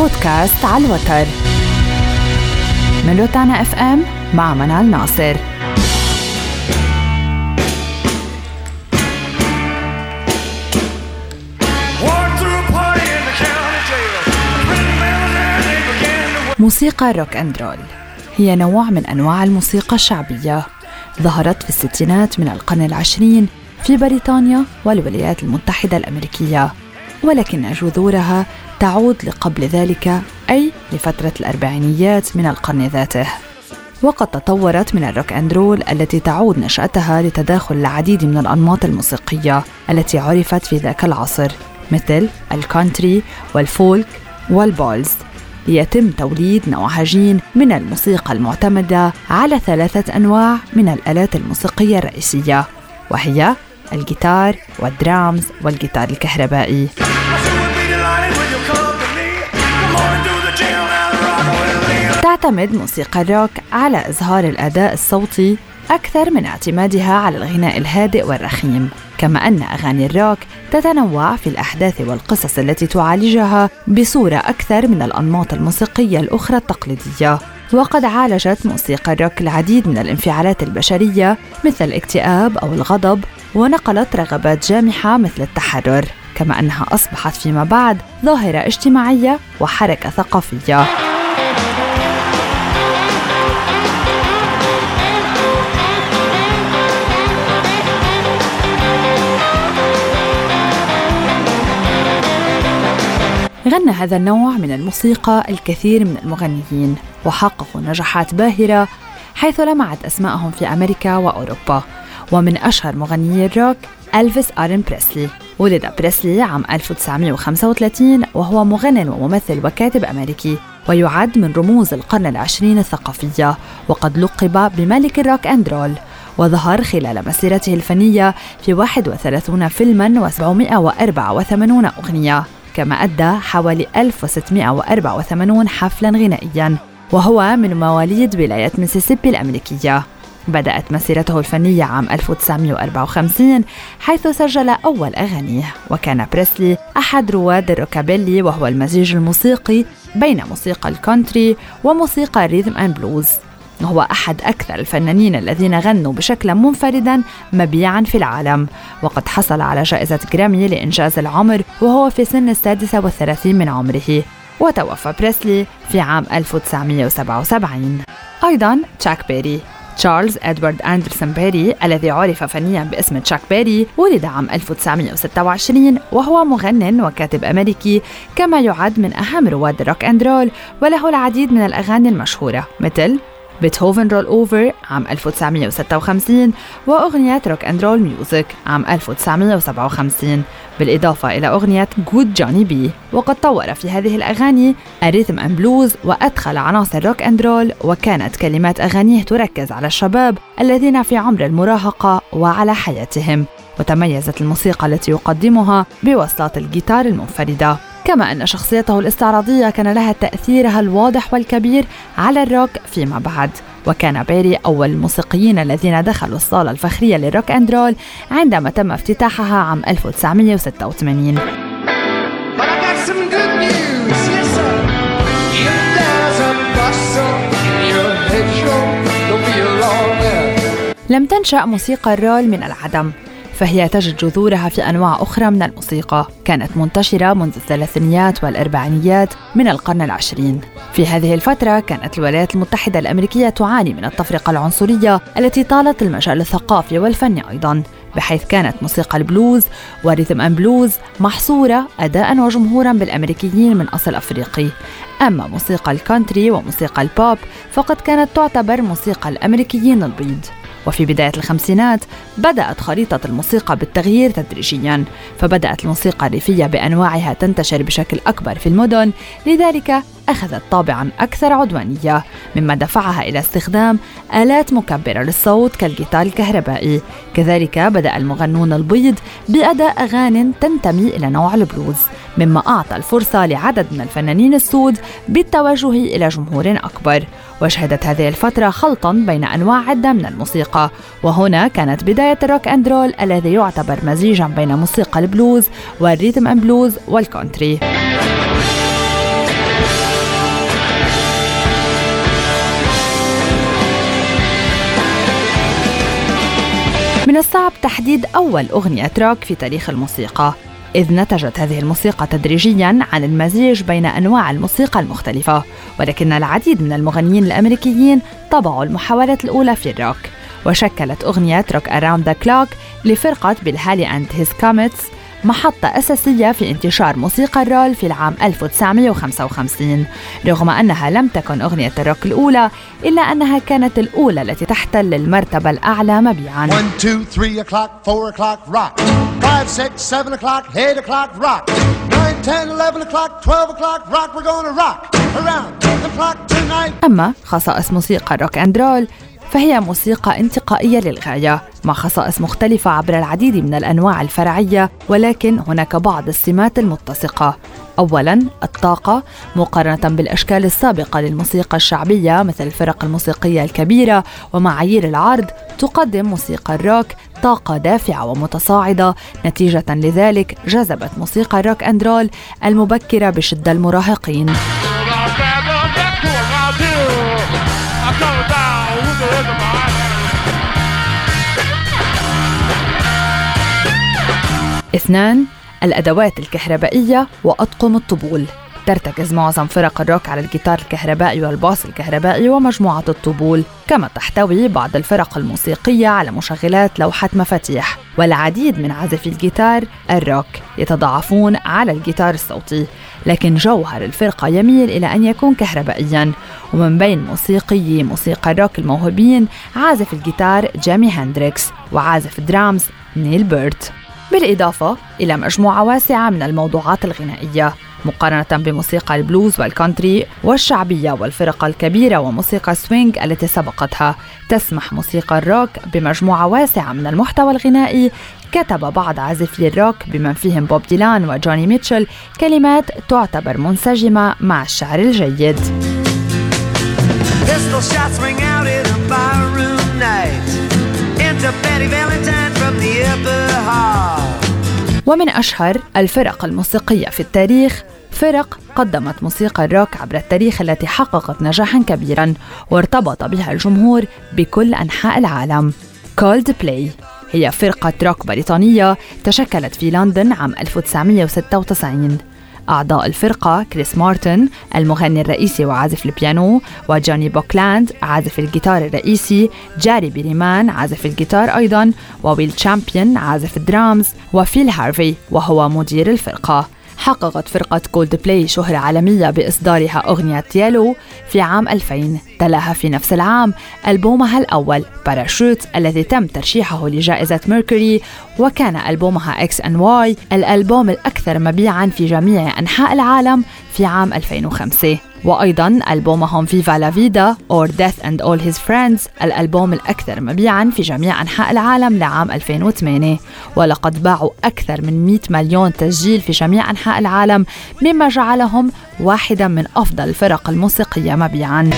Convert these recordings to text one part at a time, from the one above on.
بودكاست على الوتر من تانا اف ام مع منال ناصر. موسيقى روك أند رول هي نوع من أنواع الموسيقى الشعبية، ظهرت في الستينات من القرن العشرين في بريطانيا والولايات المتحدة الأمريكية، ولكن جذورها تعود لقبل ذلك، أي لفترة الأربعينيات من القرن ذاته. وقد تطورت من الروك أند رول التي تعود نشأتها لتداخل العديد من الأنماط الموسيقية التي عرفت في ذاك العصر، مثل الكانتري والفولك والبالز، ليتم توليد نوعين من الموسيقى المعتمدة على 3 أنواع من الآلات الموسيقية الرئيسية، وهي الجيتار والدرامز والجيتار الكهربائي. تعتمد موسيقى الروك على إظهار الأداء الصوتي أكثر من اعتمادها على الغناء الهادئ والرخيم، كما أن أغاني الروك تتنوع في الأحداث والقصص التي تعالجها بصورة أكثر من الأنماط الموسيقية الأخرى التقليدية. وقد عالجت موسيقى الروك العديد من الانفعالات البشرية مثل الاكتئاب أو الغضب، ونقلت رغبات جامحة مثل التحرر، كما أنها أصبحت فيما بعد ظاهرة اجتماعية وحركة ثقافية. غنى هذا النوع من الموسيقى الكثير من المغنيين، وحققوا نجاحات باهرة حيث لمعت أسماءهم في أمريكا وأوروبا. ومن أشهر مغنيي الروك الفيس ارن بريسلي. ولد بريسلي عام 1935 وهو مغني وممثل وكاتب أمريكي، ويعد من رموز القرن العشرين الثقافية، وقد لقب بملك الروك أند رول. وظهر خلال مسيرته الفنية في 31 فيلماً و784 أغنية، كما أدى حوالي 1684 حفلاً غنائياً، وهو من مواليد ولاية ميسيسيبي الأمريكية. بدأت مسيرته الفنية عام 1954 حيث سجل أول أغانيه، وكان بريسلي أحد رواد الروكابيلي، وهو المزيج الموسيقي بين موسيقى الكونتري وموسيقى الريثم أند بلوز. هو أحد أكثر الفنانين الذين غنوا بشكل منفردا مبيعا في العالم، وقد حصل على جائزة جرامي لإنجاز العمر وهو في سن 36 من عمره. وتوفى بريسلي في عام 1977. أيضا تشاك بيري. تشارلز ادوارد اندرسون بيري الذي عرف فنيا باسم تشاك بيري ولد عام 1926، وهو مغنٍ وكاتب أمريكي، كما يعد من أهم رواد الروك أند رول، وله العديد من الأغاني المشهورة مثل بتهوفن رول اوفر عام 1956 وأغنية روك أند رول ميوزك عام 1957، بالإضافة إلى أغنية جود جوني بي. وقد طور في هذه الأغاني الريثم أند بلوز وأدخل عناصر روك أند رول، وكانت كلمات أغانيه تركز على الشباب الذين في عمر المراهقة وعلى حياتهم. وتميزت الموسيقى التي يقدمها بوصلات الجيتار المنفردة، كما أن شخصيته الاستعراضية كان لها تأثيرها الواضح والكبير على الروك فيما بعد. وكان بيري أول الموسيقيين الذين دخلوا الصالة الفخرية للروك أند رول عندما تم افتتاحها عام 1986. لم تنشأ موسيقى الرول من العدم، فهي تجد جذورها في أنواع أخرى من الموسيقى كانت منتشرة منذ الثلاثينيات والأربعينيات من القرن العشرين. في هذه الفترة كانت الولايات المتحدة الأمريكية تعاني من التفرقة العنصرية التي طالت المجال الثقافي والفني أيضاً، بحيث كانت موسيقى البلوز وريثم أند بلوز محصورة أداءً وجمهوراً بالأمريكيين من أصل أفريقي. أما موسيقى الكانتري وموسيقى البوب فقد كانت تعتبر موسيقى الأمريكيين البيض. وفي بداية الخمسينات بدأت خريطة الموسيقى بالتغيير تدريجياً، فبدأت الموسيقى الريفية بأنواعها تنتشر بشكل أكبر في المدن، لذلك أخذت طابعاً أكثر عدوانية، مما دفعها إلى استخدام آلات مكبرة للصوت كالجيتار الكهربائي. كذلك بدأ المغنون البيض بأداء أغاني تنتمي إلى نوع البلوز، مما أعطى الفرصة لعدد من الفنانين السود بالتوجه إلى جمهور أكبر. وشهدت هذه الفترة خلطاً بين أنواع عدة من الموسيقى، وهنا كانت بداية الروك أند رول الذي يعتبر مزيجاً بين موسيقى البلوز والريتم أند بلوز والكونتري. من الصعب تحديد أول أغنية روك في تاريخ الموسيقى، إذ نتجت هذه الموسيقى تدريجياً عن المزيج بين أنواع الموسيقى المختلفة، ولكن العديد من المغنيين الأمريكيين طبعوا المحاولات الأولى في الروك، وشكلت أغنية روك أراوند ذا كلوك لفرقة بالهالي اند هز كاميتس محطة أساسية في انتشار موسيقى الرول في العام 1955، رغم أنها لم تكن أغنية الروك الأولى، إلا أنها كانت الأولى التي تحتل المرتبة الأعلى مبيعاً. 1, 2, 3 o'clock, 4 o'clock, rock 5, 6, 7 o'clock, 8 o'clock, rock. We're gonna rock around the clock tonight. أما خصائص موسيقى روك أند رول فهي موسيقى انتقائية للغاية، مع خصائص مختلفة عبر العديد من الأنواع الفرعية، ولكن هناك بعض السمات المتسقة. أولاً الطاقة، مقارنة بالأشكال السابقة للموسيقى الشعبية مثل الفرق الموسيقية الكبيرة ومعايير العرض، تقدم موسيقى الروك طاقة دافعة ومتصاعدة، نتيجة لذلك جذبت موسيقى الروك أند رول المبكرة بشدة المراهقين. اثنان الأدوات الكهربائية وأطقم الطبول، ترتكز معظم فرق الروك على الجيتار الكهربائي والباص الكهربائي ومجموعة الطبول، كما تحتوي بعض الفرق الموسيقية على مشغلات لوحة مفاتيح، والعديد من عازفي الجيتار الروك يتضاعفون على الجيتار الصوتي، لكن جوهر الفرقة يميل إلى أن يكون كهربائياً. ومن بين موسيقيي موسيقى الروك الموهوبين عازف الجيتار جيمي هندريكس وعازف الدرامز نيل بيرت، بالإضافة إلى مجموعة واسعة من الموضوعات الغنائية، مقارنة بموسيقى البلوز والكانتري والشعبية والفرق الكبيرة وموسيقى السوينج التي سبقتها. تسمح موسيقى الروك بمجموعة واسعة من المحتوى الغنائي، كتب بعض عازفي الروك بمن فيهم بوب ديلان وجوني ميتشل كلمات تعتبر منسجمة مع الشعر الجيد. ومن أشهر الفرق الموسيقية في التاريخ فرق قدمت موسيقى الروك عبر التاريخ التي حققت نجاحاً كبيراً وارتبط بها الجمهور بكل أنحاء العالم. كولد بلاي هي فرقة روك بريطانية تشكلت في لندن عام 1996. أعضاء الفرقة كريس مارتن المغني الرئيسي وعازف البيانو، وجوني بوكلاند عازف الجيتار الرئيسي، جاري بريمان عازف الجيتار أيضاً، وويل تشامبيون عازف الدرامز، وفيل هارفي وهو مدير الفرقة. حققت فرقة كولد بلاي شهرة عالمية بإصدارها أغنية تيالو في عام 2000، تلاها في نفس العام ألبومها الأول باراشوت الذي تم ترشيحه لجائزة ميركوري، وكان ألبومها X and Y الألبوم الأكثر مبيعاً في جميع أنحاء العالم في عام 2005، وأيضاً ألبومهم في فالافيدا أو دث أند أول هيس فريندز الألبوم الأكثر مبيعاً في جميع أنحاء العالم لعام 2008، ولقد باعوا أكثر من 100 مليون تسجيل في جميع أنحاء العالم، مما جعلهم واحداً من أفضل الفرق الموسيقية مبيعاً.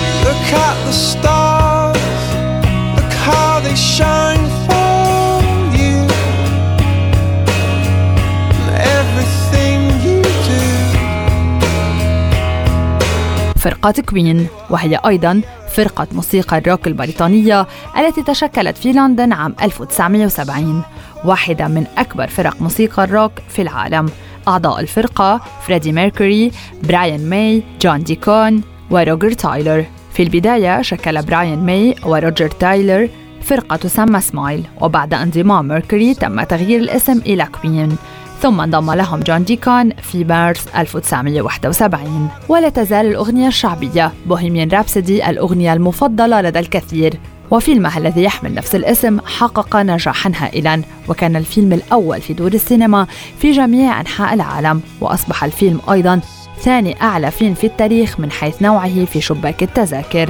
فرقة كوين، وهي أيضاً فرقة موسيقى الروك البريطانية التي تشكلت في لندن عام 1970، واحدة من أكبر فرق موسيقى الروك في العالم. أعضاء الفرقة فريدي ميركوري، برايان ماي، جون ديكون وروجر تايلر. في البداية شكل برايان ماي وروجر تايلر فرقة تسمى سمايل، وبعد انضمام ميركوري تم تغيير الاسم إلى كوين، ثم انضم لهم جون ديكون في مارس 1971. ولا تزال الأغنية الشعبية بوهيميان رابسودي الأغنية المفضلة لدى الكثير، وفيلمها الذي يحمل نفس الاسم حقق نجاحاً هائلاً، وكان الفيلم الأول في دور السينما في جميع أنحاء العالم، وأصبح الفيلم أيضاً ثاني أعلى فيلم في التاريخ من حيث نوعه في شباك التذاكر.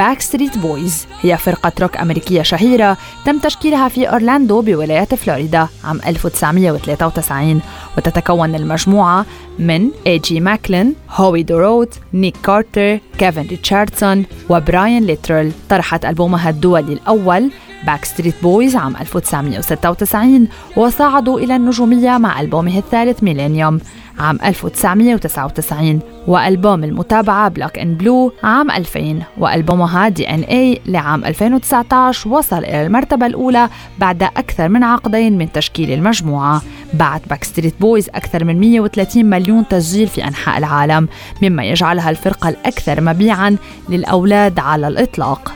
باكستريت بويز هي فرقة روك أمريكية شهيرة تم تشكيلها في أورلاندو بولاية فلوريدا عام 1993، وتتكون المجموعة من إي جي ماكلين، هوي دوروت، نيك كارتر، كيفن ريتشاردسون وبرايان ليترل. طرحت ألبومها الدولي الأول باكستريت بويز عام 1996، وصعدوا إلى النجومية مع ألبومه الثالث ميلينيوم عام 1999، وألبوم المتابعة بلاك إن بلو عام 2000، وألبومها دي إن إي لعام 2019 وصل إلى المرتبة الأولى بعد أكثر من عقدين من تشكيل المجموعة. بعت باكستريت بويز أكثر من 130 مليون تسجيل في أنحاء العالم، مما يجعلها الفرقة الأكثر مبيعاً للأولاد على الإطلاق.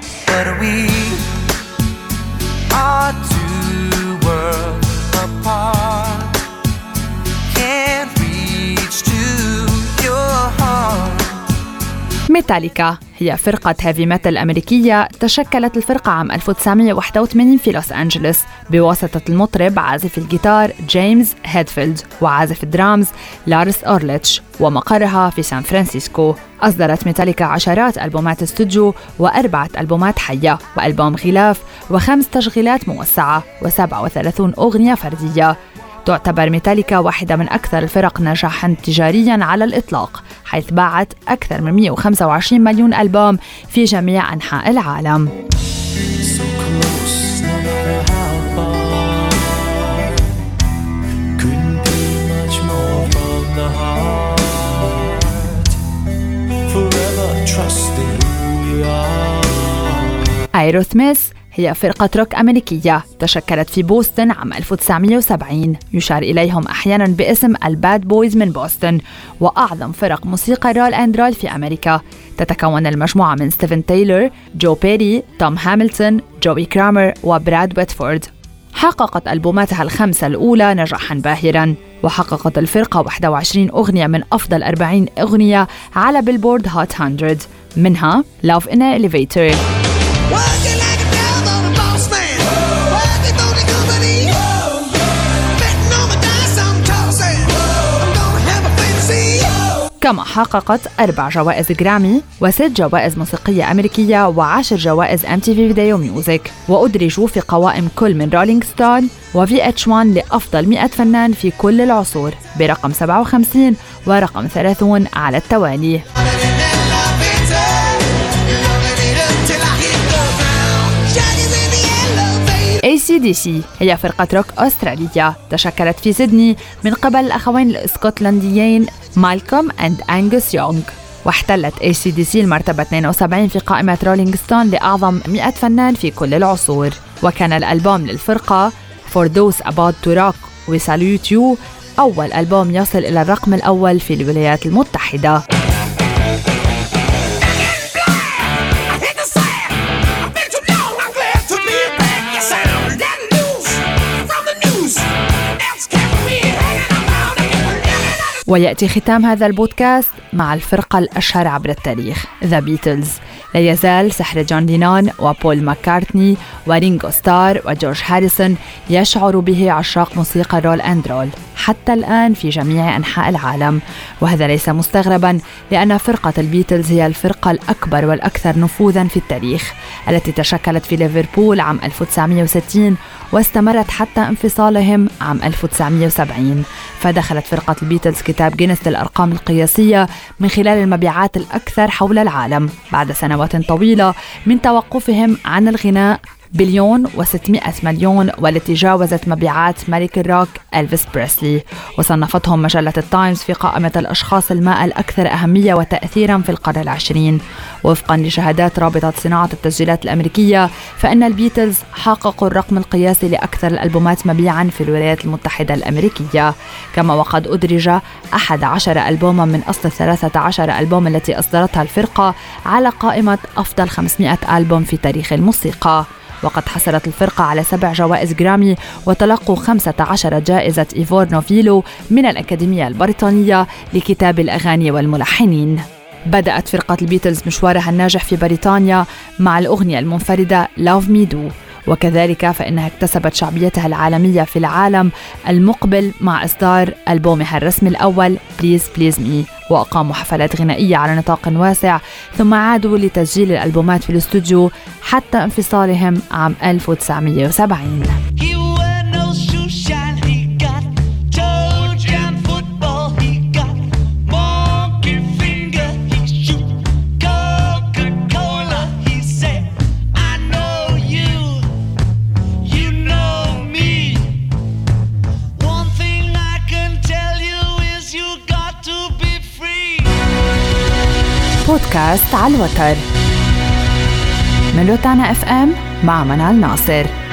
ميتاليكا هي فرقة هيفي ميتال أمريكية. تشكلت الفرقة عام 1981 في لوس أنجلوس بواسطة المطرب عازف الجيتار جيمس هيدفيلد وعازف الدرامز لارس أورليتش، ومقرها في سان فرانسيسكو. أصدرت ميتاليكا عشرات ألبومات استوديو و4 ألبومات حية وألبوم غلاف و5 تشغيلات موسعة و37 أغنية فردية. تعتبر ميتاليكا واحدة من أكثر الفرق نجاحاً تجارياً على الإطلاق، حيث باعت أكثر من 125 مليون ألبوم في جميع أنحاء العالم. أيروثميث هي فرقة روك أمريكية تشكلت في بوسطن عام 1970، يشار إليهم أحياناً باسم الباد بويز من بوسطن، وأعظم فرق موسيقى رول أند رول في أمريكا. تتكون المجموعة من ستيفن تايلور، جو بيري، توم هاملتون، جوي كرامر وبراد ويتفورد. حققت ألبوماتها 5 الأولى نجاحاً باهراً، وحققت الفرقة 21 أغنية من أفضل 40 أغنية على بيلبورد هوت 100، منها Love in an Elevator. كما حققت 4 جوائز جرامي و6 جوائز موسيقية أمريكية و10 جوائز MTV فيديو ميوزك، وأدرجوا في قوائم كل من رولينج ستون وفي اتش 1 لأفضل 100 فنان في كل العصور برقم 57 ورقم 30 على التوالي. ACDC هي فرقة روك أسترالية تشكلت في سيدني من قبل الأخوين الإسكتلنديين مالكوم أند أنجوس يونغ، واحتلت ACDC المرتبة 72 في قائمة رولينج ستون لأعظم 100 فنان في كل العصور. وكان الألبوم للفرقة For Those About To Rock We Salute You أول ألبوم يصل إلى الرقم الأول في الولايات المتحدة. ويأتي ختام هذا البودكاست مع الفرقة الأشهر عبر التاريخ The Beatles. لا يزال سحر جون لينون وبول ماكارتني ورينغو ستار وجورج هاريسون يشعر به عشاق موسيقى رول أند رول حتى الآن في جميع أنحاء العالم، وهذا ليس مستغربا لأن فرقة البيتلز هي الفرقة الأكبر والأكثر نفوذا في التاريخ، التي تشكلت في ليفربول عام 1960 واستمرت حتى انفصالهم عام 1970. فدخلت فرقة البيتلز كتاب جينيس للأرقام القياسية من خلال المبيعات الأكثر حول العالم بعد سنوات طويلة من توقفهم عن الغناء، 1,600,000,000، والتي جاوزت مبيعات ملك الروك ألفيس بريسلي. وصنفتهم مجلة التايمز في قائمة الأشخاص المائة الأكثر أهمية وتأثيراً في القرن العشرين. وفقاً لشهادات رابطة صناعة التسجيلات الأمريكية، فإن البيتلز حققوا الرقم القياسي لأكثر الألبومات مبيعاً في الولايات المتحدة الأمريكية، كما وقد أدرج 11 ألبوماً من أصل 13 ألبوم التي أصدرتها الفرقة على قائمة أفضل 500 ألبوم في تاريخ الموسيقى. وقد حصلت الفرقة على 7 جوائز جرامي وتلقوا 15 جائزة إيفور نوفيلو من الأكاديمية البريطانية لكتاب الأغاني والملحنين. بدأت فرقة البيتلز مشوارها الناجح في بريطانيا مع الأغنية المنفردة Love Me Do، وكذلك فإنها اكتسبت شعبيتها العالمية في العالم المقبل مع إصدار ألبومها الرسمي الأول Please Please Me، وأقاموا حفلات غنائية على نطاق واسع، ثم عادوا لتسجيل الألبومات في الاستوديو حتى انفصالهم عام 1970. بودكاست على الوتر من تانا اف ام مع منال ناصر.